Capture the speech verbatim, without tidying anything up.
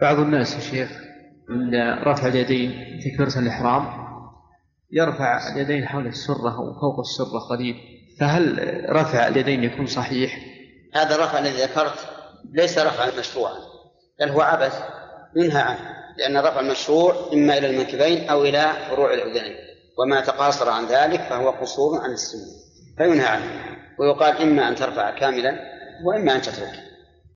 بعض الناس يا شيخ من رفع اليدين في تكبيرة الإحرام يرفع اليدين حول السرة أو فوق السرة قليل، فهل رفع اليدين يكون صحيح؟ هذا الرفع الذي ذكرت ليس رفعا مشروعا، بل هو عبث ينهى عنه، لأن الرفع المشروع إما إلى المنكبين أو إلى فروع الأذنين، وما تقاصر عن ذلك فهو قصور عن السنة فينهى عنه، ويقال إما أن ترفع كاملا وإما أن تترك.